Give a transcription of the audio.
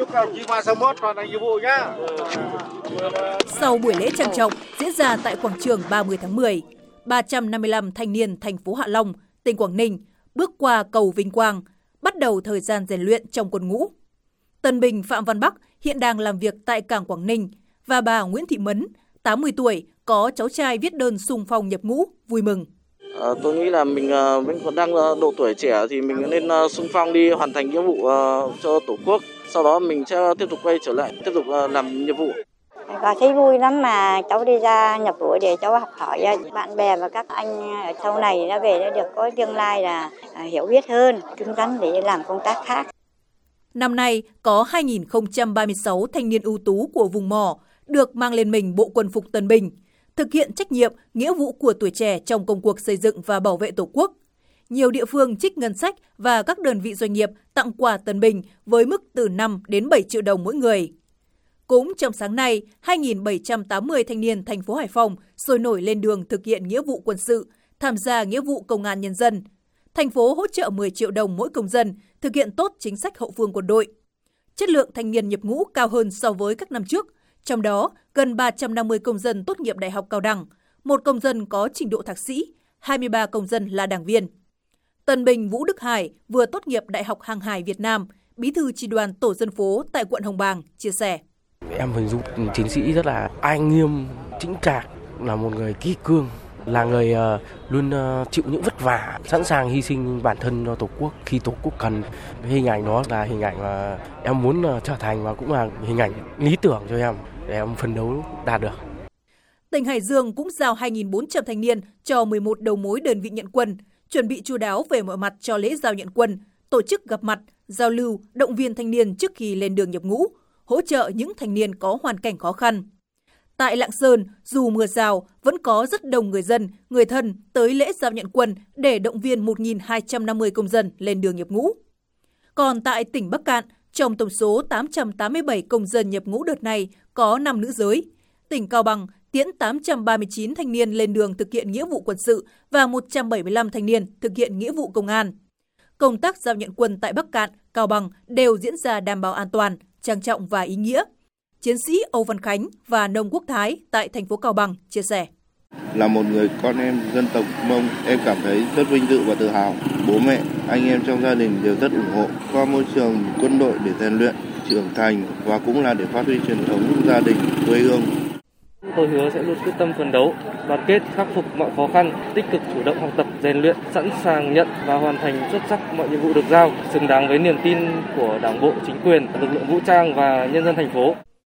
Chúc đồng chí 31 hoàn thành nhiệm vụ nhá. Sau buổi lễ trang trọng diễn ra tại quảng trường 30 tháng 10, 355 thanh niên thành phố Hạ Long, tỉnh Quảng Ninh bước qua cầu Vinh Quang, bắt đầu thời gian rèn luyện trong quân ngũ. Tân binh Phạm Văn Bắc hiện đang làm việc tại cảng Quảng Ninh và bà Nguyễn Thị Mấn, 80 tuổi, có cháu trai viết đơn xung phong nhập ngũ, vui mừng. Tôi nghĩ là mình còn đang độ tuổi trẻ thì mình nên xung phong đi hoàn thành nhiệm vụ cho Tổ quốc. Sau đó mình sẽ tiếp tục quay trở lại, tiếp tục làm nhiệm vụ. Và thấy vui lắm mà cháu đi ra nhập ngũ để cháu học hỏi bạn bè và các anh ở sau này đã về đã được có tương lai là hiểu biết hơn, cứng rắn để làm công tác khác. Năm nay có 2.036 thanh niên ưu tú của vùng mỏ được mang lên mình bộ quân phục tân binh, thực hiện trách nhiệm, nghĩa vụ của tuổi trẻ trong công cuộc xây dựng và bảo vệ Tổ quốc. Nhiều địa phương trích ngân sách và các đơn vị doanh nghiệp tặng quà tân binh với mức từ 5 đến 7 triệu đồng mỗi người. Cũng trong sáng nay, 2.780 thanh niên thành phố Hải Phòng sôi nổi lên đường thực hiện nghĩa vụ quân sự, tham gia nghĩa vụ công an nhân dân. Thành phố hỗ trợ 10 triệu đồng mỗi công dân thực hiện tốt chính sách hậu phương quân đội. Chất lượng thanh niên nhập ngũ cao hơn so với các năm trước, trong đó gần 350 công dân tốt nghiệp đại học cao đẳng, 1 công dân có trình độ thạc sĩ, 23 công dân là đảng viên. Tân binh Vũ Đức Hải vừa tốt nghiệp Đại học Hàng hải Việt Nam, bí thư chi đoàn tổ dân phố tại quận Hồng Bàng, chia sẻ. Em hình dung chiến sĩ rất là anh nghiêm, chững chạc, là một người kỷ cương, là người luôn chịu những vất vả, sẵn sàng hy sinh bản thân cho Tổ quốc khi Tổ quốc cần. Hình ảnh đó là hình ảnh mà em muốn trở thành và cũng là hình ảnh lý tưởng cho em để em phấn đấu đạt được. Tỉnh Hải Dương cũng giao 2.400 thanh niên cho 11 đầu mối đơn vị nhận quân, chuẩn bị chu đáo về mọi mặt cho lễ giao nhận quân, tổ chức gặp mặt, giao lưu, động viên thanh niên trước khi lên đường nhập ngũ, hỗ trợ những thanh niên có hoàn cảnh khó khăn. Tại Lạng Sơn, dù mưa rào, vẫn có rất đông người dân, người thân tới lễ giao nhận quân để động viên 1.250 công dân lên đường nhập ngũ. Còn tại tỉnh Bắc Cạn, trong tổng số 887 công dân nhập ngũ đợt này có 5 nữ giới. Tỉnh Cao Bằng tiễn 839 thanh niên lên đường thực hiện nghĩa vụ quân sự và 175 thanh niên thực hiện nghĩa vụ công an. Công tác giao nhận quân tại Bắc Cạn, Cao Bằng đều diễn ra đảm bảo an toàn, trang trọng và ý nghĩa. Chiến sĩ Âu Văn Khánh và Nông Quốc Thái tại thành phố Cao Bằng chia sẻ. Là một người con em dân tộc Mông, em cảm thấy rất vinh dự và tự hào. Bố mẹ, anh em trong gia đình đều rất ủng hộ qua môi trường quân đội để rèn luyện, trưởng thành và cũng là để phát huy truyền thống gia đình, quê hương. Tôi hứa sẽ luôn quyết tâm phấn đấu, đoàn kết, khắc phục mọi khó khăn, tích cực chủ động học tập, rèn luyện, sẵn sàng nhận và hoàn thành xuất sắc mọi nhiệm vụ được giao, xứng đáng với niềm tin của Đảng bộ, chính quyền, lực lượng vũ trang và nhân dân thành phố.